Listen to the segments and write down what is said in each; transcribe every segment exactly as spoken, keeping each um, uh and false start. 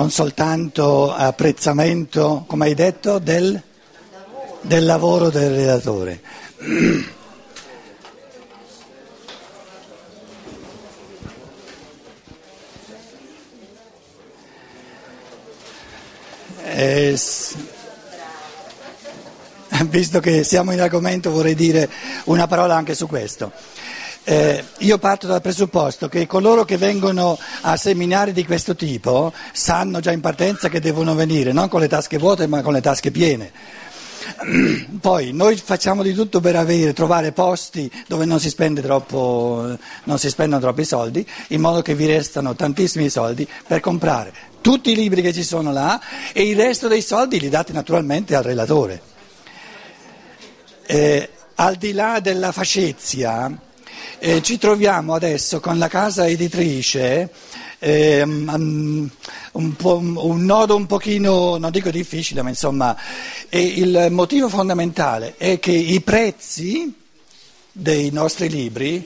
non soltanto apprezzamento, come hai detto, del, del lavoro del relatore. Eh, visto che siamo in argomento, vorrei dire una parola anche su questo. Eh, io parto dal presupposto che coloro che vengono a seminari di questo tipo sanno già in partenza che devono venire, non con le tasche vuote ma con le tasche piene. Poi noi facciamo di tutto per avere, trovare posti dove non si spende troppo, non si spendono troppi soldi, in modo che vi restano tantissimi soldi per comprare tutti i libri che ci sono là e il resto dei soldi li date naturalmente al relatore. Eh, al di là della facezia, Eh, ci troviamo adesso con la casa editrice eh, um, un, po', un nodo un pochino, non dico difficile, ma insomma, e il motivo fondamentale è che i prezzi dei nostri libri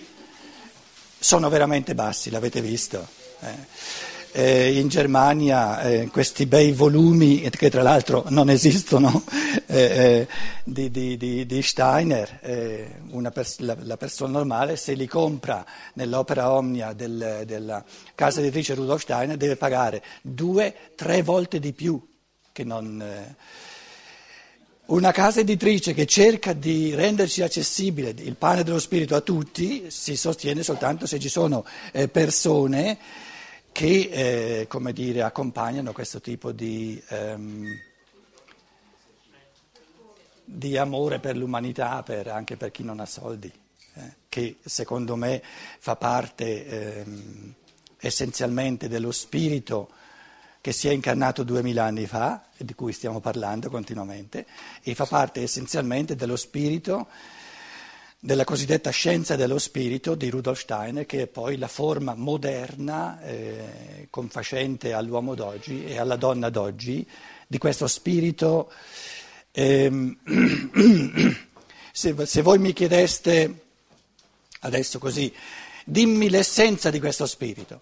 sono veramente bassi, l'avete visto. Eh. Eh, in Germania eh, questi bei volumi, che tra l'altro non esistono, eh, eh, di, di, di, di Steiner, eh, una pers- la, la persona normale se li compra nell'opera omnia del, della casa editrice Rudolf Steiner deve pagare due, tre volte di più che non... Eh, Una casa editrice che cerca di renderci accessibile il pane dello spirito a tutti si sostiene soltanto se ci sono eh, persone che, eh, come dire, accompagnano questo tipo di, ehm, di amore per l'umanità, per, anche per chi non ha soldi, eh, che secondo me fa parte ehm, essenzialmente dello spirito che si è incarnato duemila anni fa, e di cui stiamo parlando continuamente, e fa parte essenzialmente dello spirito, della cosiddetta scienza dello spirito di Rudolf Steiner, che è poi la forma moderna, eh, confacente all'uomo d'oggi e alla donna d'oggi, di questo spirito. Eh, se, se voi mi chiedeste, adesso così, dimmi l'essenza di questo spirito,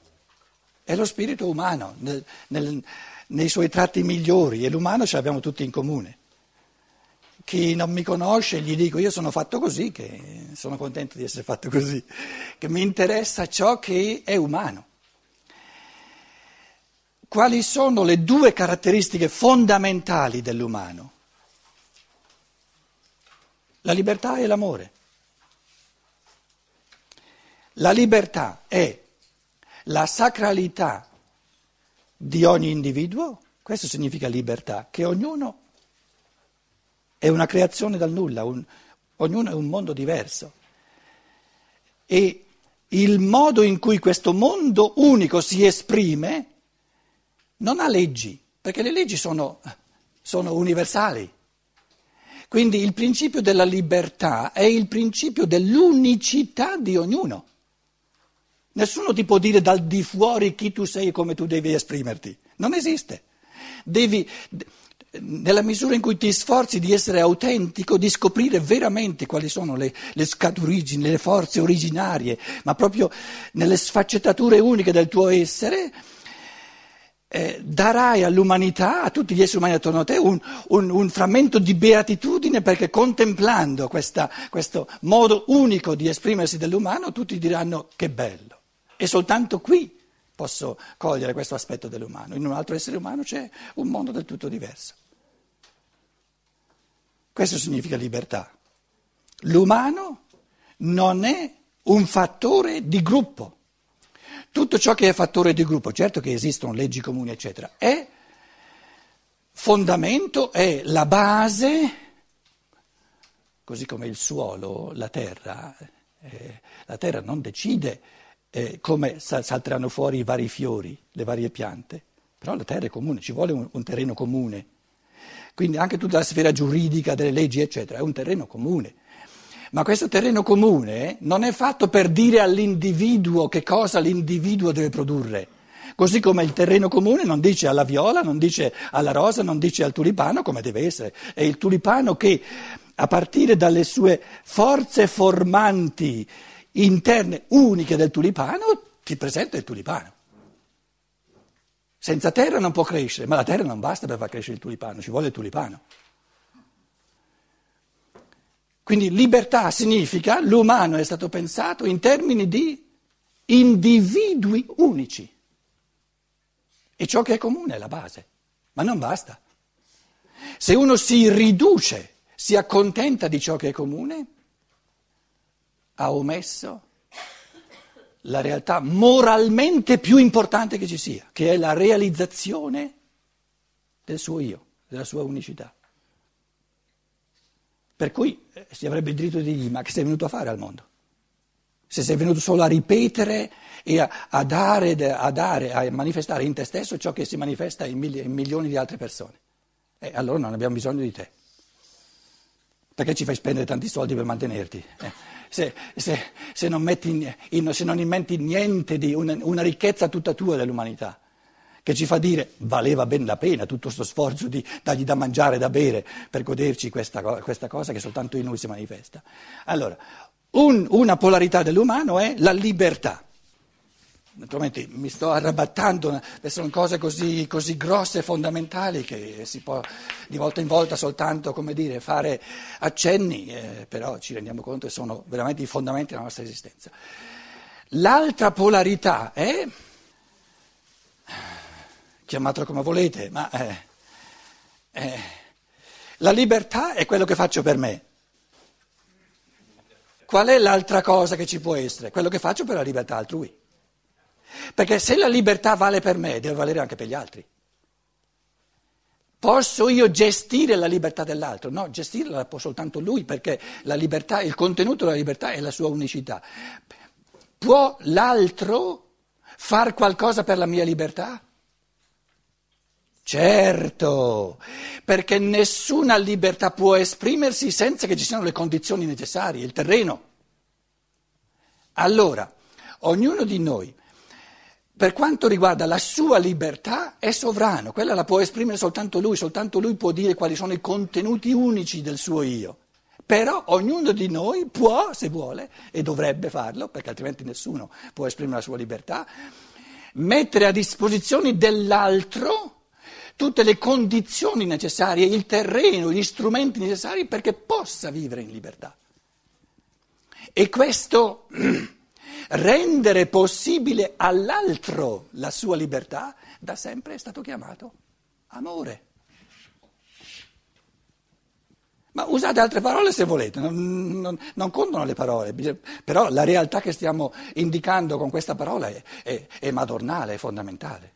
è lo spirito umano, nel, nel, nei suoi tratti migliori, e l'umano ce l'abbiamo tutti in comune. Chi non mi conosce gli dico io sono fatto così, che sono contento di essere fatto così, che mi interessa ciò che è umano. Quali sono le due caratteristiche fondamentali dell'umano? La libertà e l'amore. La libertà è la sacralità di ogni individuo, questo significa libertà, che ognuno è una creazione dal nulla, un, ognuno è un mondo diverso. E il modo in cui questo mondo unico si esprime non ha leggi, perché le leggi sono, sono universali. Quindi il principio della libertà è il principio dell'unicità di ognuno. Nessuno ti può dire dal di fuori chi tu sei e come tu devi esprimerti. Non esiste. Devi... Nella misura in cui ti sforzi di essere autentico, di scoprire veramente quali sono le, le scaturigini, le forze originarie, ma proprio nelle sfaccettature uniche del tuo essere, eh, darai all'umanità, a tutti gli esseri umani attorno a te, un, un, un frammento di beatitudine, perché contemplando questa, questo modo unico di esprimersi dell'umano, tutti diranno che bello. E soltanto qui posso cogliere questo aspetto dell'umano. In un altro essere umano c'è un mondo del tutto diverso. Questo significa libertà. L'umano non è un fattore di gruppo. Tutto ciò che è fattore di gruppo, certo che esistono leggi comuni, eccetera, è fondamento, è la base, così come il suolo, la terra. Eh, la terra non decide eh, come salteranno fuori i vari fiori, le varie piante, però la terra è comune, ci vuole un, un terreno comune. Quindi anche tutta la sfera giuridica delle leggi, eccetera, è un terreno comune. Ma questo terreno comune non è fatto per dire all'individuo che cosa l'individuo deve produrre. Così come il terreno comune non dice alla viola, non dice alla rosa, non dice al tulipano come deve essere. È il tulipano che, a partire dalle sue forze formanti interne uniche del tulipano, ti presenta il tulipano. Senza terra non può crescere, ma la terra non basta per far crescere il tulipano, ci vuole il tulipano. Quindi libertà significa l'umano è stato pensato in termini di individui unici. E ciò che è comune è la base, ma non basta. Se uno si riduce, si accontenta di ciò che è comune, ha omesso la realtà moralmente più importante che ci sia, che è la realizzazione del suo io, della sua unicità. Per cui si avrebbe il diritto di dirgli: ma che sei venuto a fare al mondo? Se sei venuto solo a ripetere e a, a, dare, a dare, a manifestare in te stesso ciò che si manifesta in, mili- in milioni di altre persone, eh, allora non abbiamo bisogno di te. Perché ci fai spendere tanti soldi per mantenerti? Eh, se, se, se, non metti in, in, se non inventi niente di una, una ricchezza tutta tua dell'umanità, che ci fa dire valeva ben la pena tutto questo sforzo di dargli da mangiare e da bere per goderci questa, questa cosa che soltanto in noi si manifesta. Allora, un, una polarità dell'umano è la libertà. Naturalmente mi sto arrabattando, sono cose così, così grosse e fondamentali che si può di volta in volta soltanto, come dire, fare accenni, eh, però ci rendiamo conto che sono veramente i fondamenti della nostra esistenza. L'altra polarità è... chiamatelo come volete, ma eh, eh, la libertà è quello che faccio per me. Qual è l'altra cosa che ci può essere? Quello che faccio per la libertà altrui. Perché se la libertà vale per me, deve valere anche per gli altri. Posso io gestire la libertà dell'altro? No, gestirla la può soltanto lui, perché la libertà, il contenuto della libertà è la sua unicità. Può l'altro far qualcosa per la mia libertà? Certo, perché nessuna libertà può esprimersi senza che ci siano le condizioni necessarie, il terreno. Allora, ognuno di noi, per quanto riguarda la sua libertà, è sovrano, quella la può esprimere soltanto lui, soltanto lui può dire quali sono i contenuti unici del suo io. Però ognuno di noi può, se vuole, e dovrebbe farlo, perché altrimenti nessuno può esprimere la sua libertà, mettere a disposizione dell'altro tutte le condizioni necessarie, il terreno, gli strumenti necessari perché possa vivere in libertà. E questo rendere possibile all'altro la sua libertà da sempre è stato chiamato amore. Ma usate altre parole se volete, non, non, non contano le parole, però la realtà che stiamo indicando con questa parola è, è, è madornale, è fondamentale.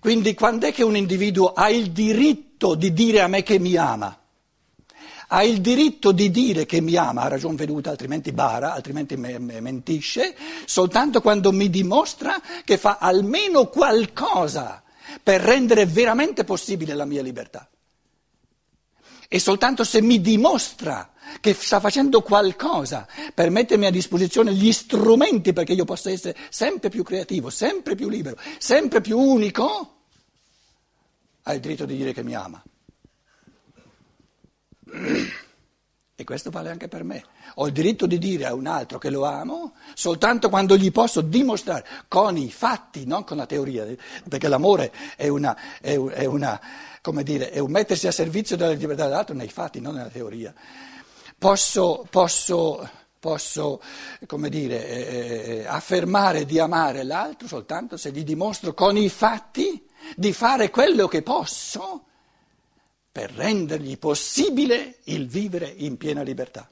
Quindi quando è che un individuo ha il diritto di dire a me che mi ama? Ha il diritto di dire che mi ama, a ragion veduta, altrimenti bara, altrimenti me, me mentisce, soltanto quando mi dimostra che fa almeno qualcosa per rendere veramente possibile la mia libertà. E soltanto se mi dimostra che sta facendo qualcosa per mettermi a disposizione gli strumenti perché io possa essere sempre più creativo, sempre più libero, sempre più unico, ha il diritto di dire che mi ama. E questo vale anche per me. Ho il diritto di dire a un altro che lo amo soltanto quando gli posso dimostrare con i fatti, non con la teoria, perché l'amore è una, è una, come dire, è un mettersi a servizio della libertà dell'altro nei fatti, non nella teoria. Posso, posso, posso come dire, eh, affermare di amare l'altro soltanto se gli dimostro con i fatti di fare quello che posso per rendergli possibile il vivere in piena libertà.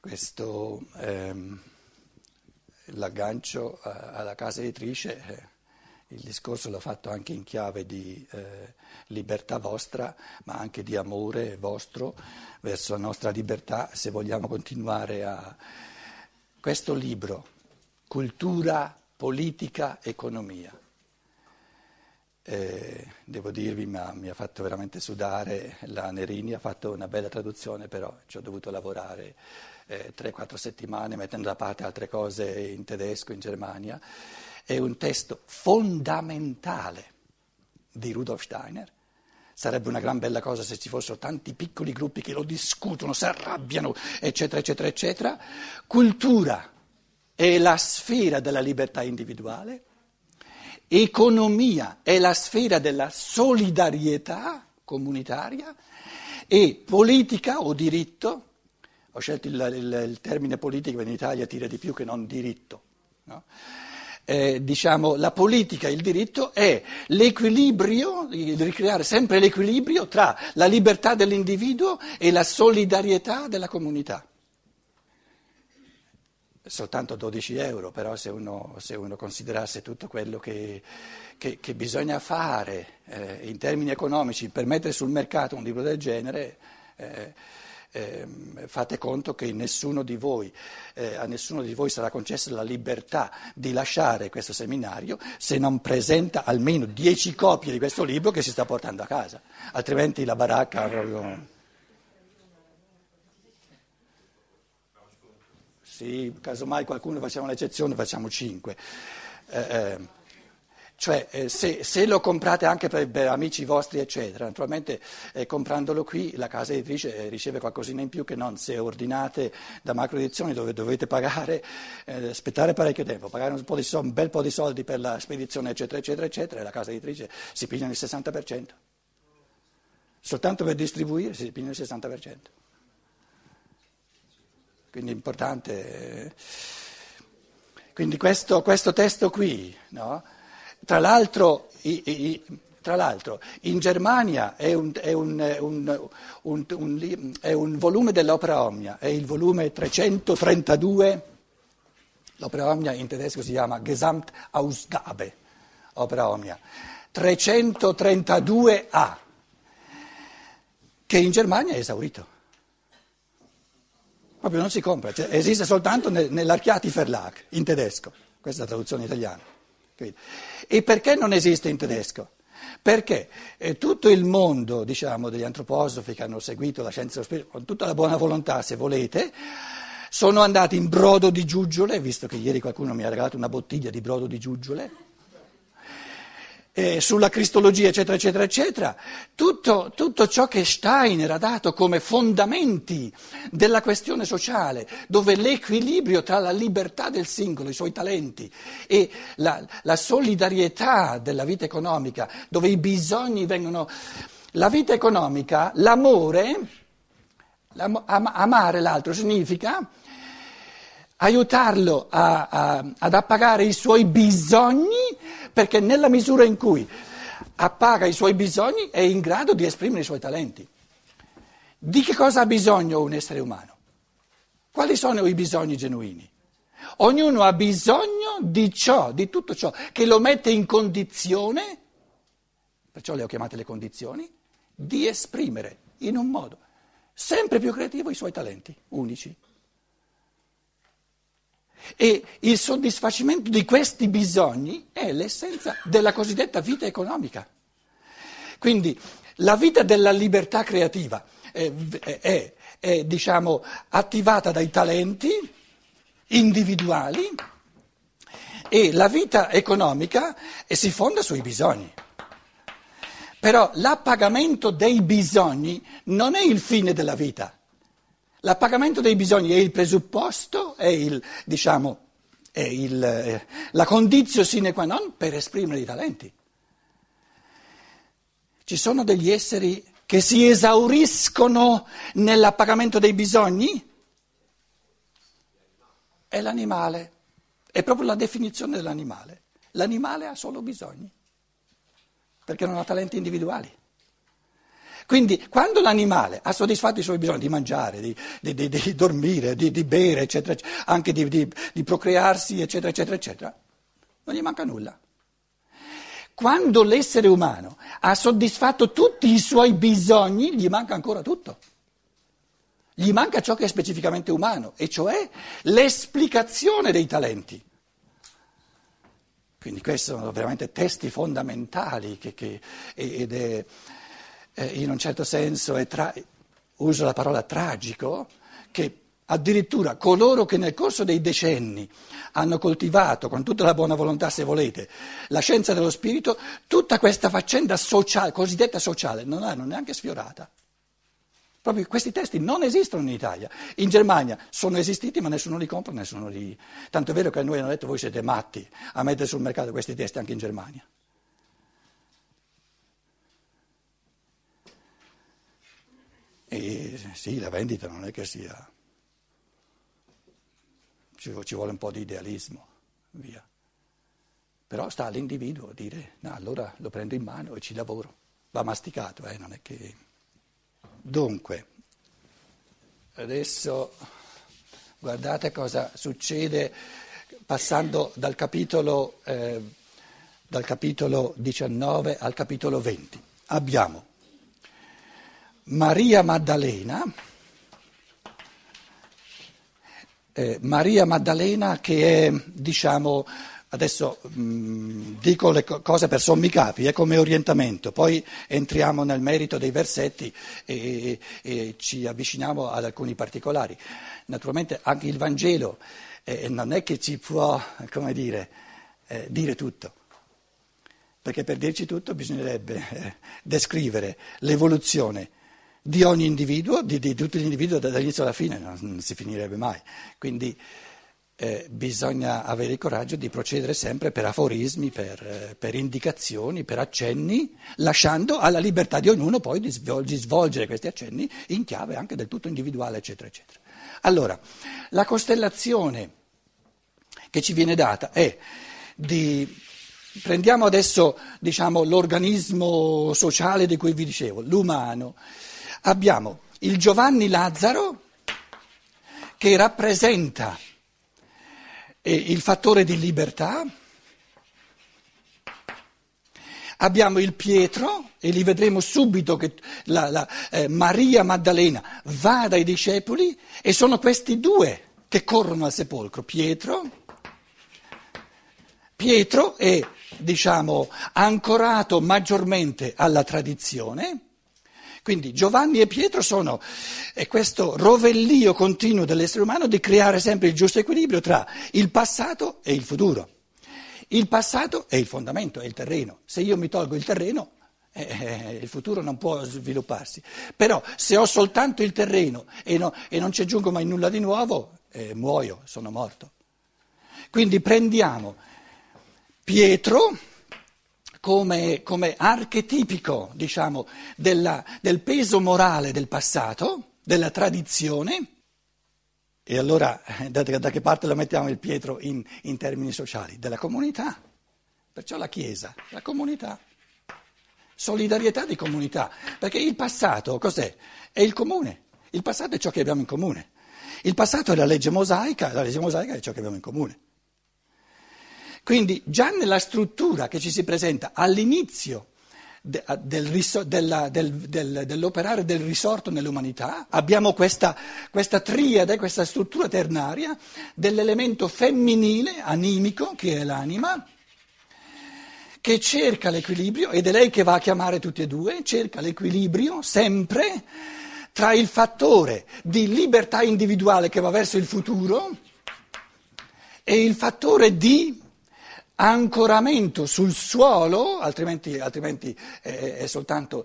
Questo ehm, l'aggancio alla casa editrice, eh, il discorso l'ho fatto anche in chiave di eh, libertà vostra, ma anche di amore vostro verso la nostra libertà, se vogliamo continuare a questo libro. Cultura, politica, economia. Eh, devo dirvi, ma mi ha fatto veramente sudare, la Nerini ha fatto una bella traduzione, però ci ho dovuto lavorare eh, tre quattro settimane mettendo da parte altre cose in tedesco, in Germania. È un testo fondamentale di Rudolf Steiner, Sarebbe una gran bella cosa se ci fossero tanti piccoli gruppi che lo discutono, si arrabbiano, eccetera, eccetera, eccetera. Cultura è la sfera della libertà individuale, economia è la sfera della solidarietà comunitaria e politica o diritto, ho scelto il, il, il termine politica, in Italia tira di più che non diritto, no? Eh, diciamo la politica e il diritto è l'equilibrio, ricreare sempre l'equilibrio tra la libertà dell'individuo e la solidarietà della comunità. Soltanto dodici euro, però se uno, se uno considerasse tutto quello che, che, che bisogna fare eh, in termini economici per mettere sul mercato un libro del genere, eh, Eh, fate conto che nessuno di voi, eh, a nessuno di voi sarà concessa la libertà di lasciare questo seminario se non presenta almeno dieci copie di questo libro che si sta portando a casa, altrimenti la baracca proprio... Sì, casomai qualcuno facciamo un'eccezione, facciamo cinque. Eh, eh. Cioè eh, se, se lo comprate anche per, per amici vostri eccetera, naturalmente eh, comprandolo qui la casa editrice eh, riceve qualcosina in più che non se ordinate da macroedizioni dove dovete pagare, eh, aspettare parecchio tempo, pagare un, po di soldi, un bel po' di soldi per la spedizione eccetera eccetera eccetera e la casa editrice si pigliano il sessanta per cento, soltanto per distribuire si pigliano il sessanta per cento, quindi è importante. Eh. Quindi questo, questo testo qui, no? Tra l'altro, i, i, tra l'altro, in Germania è un, è, un, è, un, un, un, è un volume dell'Opera Omnia, è il volume trecentotrentadue, l'Opera Omnia in tedesco si chiama Gesamtausgabe, Opera Omnia, trecentotrentadue A, che in Germania è esaurito. Proprio non si compra, cioè, esiste soltanto nel, nell'Archiati Verlag, in tedesco, questa è la traduzione italiana. E perché non esiste in tedesco? Perché tutto il mondo, diciamo, degli antroposofi che hanno seguito la scienza dello spirito, con tutta la buona volontà, se volete, sono andati in brodo di giuggiole, visto che ieri qualcuno mi ha regalato una bottiglia di brodo di giuggiole, eh, sulla cristologia, eccetera, eccetera, eccetera, tutto, tutto ciò che Steiner ha dato come fondamenti della questione sociale, dove l'equilibrio tra la libertà del singolo, i suoi talenti, e la, la solidarietà della vita economica, dove i bisogni vengono... La vita economica, l'amore, l'am, am, amare l'altro significa aiutarlo a, a, ad appagare i suoi bisogni, perché nella misura in cui appaga i suoi bisogni è in grado di esprimere i suoi talenti. Di che cosa ha bisogno un essere umano? Quali sono i bisogni genuini? Ognuno ha bisogno di ciò, di tutto ciò, che lo mette in condizione, perciò le ho chiamate le condizioni, di esprimere in un modo sempre più creativo i suoi talenti unici. E il soddisfacimento di questi bisogni è l'essenza della cosiddetta vita economica. Quindi la vita della libertà creativa è, è, è diciamo, attivata dai talenti individuali e la vita economica si fonda sui bisogni. Però l'appagamento dei bisogni non è il fine della vita. L'appagamento dei bisogni è il presupposto, è, il, diciamo, è il, eh, la condizio sine qua non per esprimere i talenti. Ci sono degli esseri che si esauriscono nell'appagamento dei bisogni? È l'animale, è proprio la definizione dell'animale. L'animale ha solo bisogni, perché non ha talenti individuali. Quindi quando l'animale ha soddisfatto i suoi bisogni di mangiare, di, di, di, di dormire, di, di bere, eccetera, anche di, di, di procrearsi, eccetera, eccetera, eccetera, non gli manca nulla. Quando l'essere umano ha soddisfatto tutti i suoi bisogni, gli manca ancora tutto. Gli manca ciò che è specificamente umano, e cioè l'esplicazione dei talenti. Quindi questi sono veramente testi fondamentali che, che, ed è... in un certo senso, è tra... uso la parola tragico, che Addirittura coloro che nel corso dei decenni hanno coltivato, con tutta la buona volontà se volete, la scienza dello spirito, tutta questa faccenda sociale, cosiddetta sociale, non l'hanno neanche sfiorata. Proprio questi testi non esistono in Italia. In Germania sono esistiti ma nessuno li compra, nessuno li... Tanto è vero che a noi hanno detto voi siete matti a mettere sul mercato questi testi anche in Germania. E sì, la vendita non è che sia... Ci vuole un po' di idealismo, via. Però sta all'individuo dire, no, allora lo prendo in mano e ci lavoro. Va masticato, eh, non è che... Dunque, adesso guardate cosa succede passando dal capitolo, eh, dal capitolo diciannove al capitolo venti. Abbiamo Maria Maddalena... Eh, Maria Maddalena che è, diciamo, adesso mh, dico le co- cose per sommi capi, è eh, come orientamento, poi entriamo nel merito dei versetti e, e ci avviciniamo ad alcuni particolari. Naturalmente anche il Vangelo eh, non è che ci può, come dire, eh, dire tutto, perché per dirci tutto bisognerebbe eh, descrivere l'evoluzione di ogni individuo, di, di tutti gli individui dall'inizio alla fine, non, non si finirebbe mai. Quindi eh, bisogna avere il coraggio di procedere sempre per aforismi, per, eh, per indicazioni, per accenni, lasciando alla libertà di ognuno poi di, svol- di svolgere questi accenni in chiave anche del tutto individuale, eccetera, eccetera. Allora, la costellazione che ci viene data è di... Prendiamo adesso, diciamo, l'organismo sociale di cui vi dicevo, l'umano. Abbiamo il Giovanni Lazzaro che rappresenta eh, il fattore di libertà, abbiamo il Pietro e li vedremo subito che la, la, eh, Maria Maddalena va dai discepoli e sono questi due che corrono al sepolcro, Pietro. Pietro è, diciamo, ancorato maggiormente alla tradizione. Quindi Giovanni e Pietro sono è questo rovellio continuo dell'essere umano di creare sempre il giusto equilibrio tra il passato e il futuro. Il passato è il fondamento, è il terreno. Se io mi tolgo il terreno, eh, il futuro non può svilupparsi. Però se ho soltanto il terreno e, no, e non ci aggiungo mai nulla di nuovo, eh, muoio, sono morto. Quindi prendiamo Pietro... Come, come archetipico, diciamo, della, del peso morale del passato, della tradizione. E allora da, da che parte lo mettiamo il Pietro in, in termini sociali? Della comunità, perciò la Chiesa, la comunità, solidarietà di comunità, perché il passato cos'è? È il comune, il passato è ciò che abbiamo in comune, il passato è la legge mosaica, la legge mosaica è ciò che abbiamo in comune. Quindi già nella struttura che ci si presenta all'inizio de, del riso, della, del, del, dell'operare del risorto nell'umanità abbiamo questa, questa triade, questa struttura ternaria dell'elemento femminile, animico, che è l'anima, che cerca l'equilibrio, ed è lei che va a chiamare tutti e due, cerca l'equilibrio sempre tra il fattore di libertà individuale che va verso il futuro e il fattore di... ancoramento sul suolo, altrimenti, altrimenti eh, è soltanto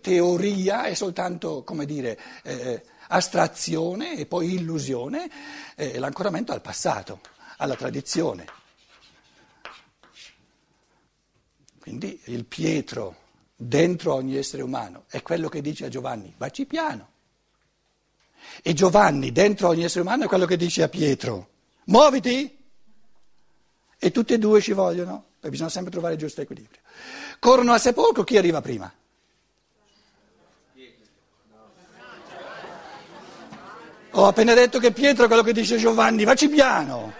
teoria, è soltanto, come dire, eh, astrazione e poi illusione, eh, l'ancoramento al passato, alla tradizione. Quindi il Pietro dentro ogni essere umano è quello che dice a Giovanni, vacci piano. E Giovanni dentro ogni essere umano è quello che dice a Pietro, muoviti! E tutti e due ci vogliono, e bisogna sempre trovare il giusto equilibrio. Corrono al sepolcro, chi arriva prima? Ho appena detto che Pietro è quello che dice Giovanni, facci piano!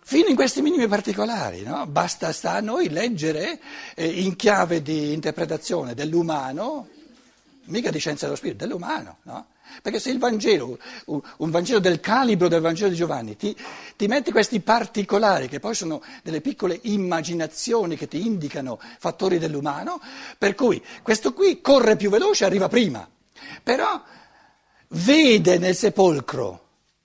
Fino in questi minimi particolari, no? Basta, sta a noi leggere eh, in chiave di interpretazione dell'umano, mica di scienza dello spirito, dell'umano, no? Perché se il Vangelo, un Vangelo del calibro del Vangelo di Giovanni, ti, ti mette questi particolari che poi sono delle piccole immaginazioni che ti indicano fattori dell'umano, per cui questo qui corre più veloce e arriva prima, però vede nel sepolcro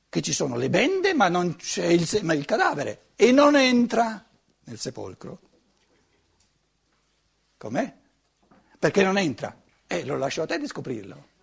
che ci sono le bende ma non c'è il, ma il cadavere e non entra nel sepolcro. Com'è? Perché non entra? Eh, lo lascio a te di scoprirlo.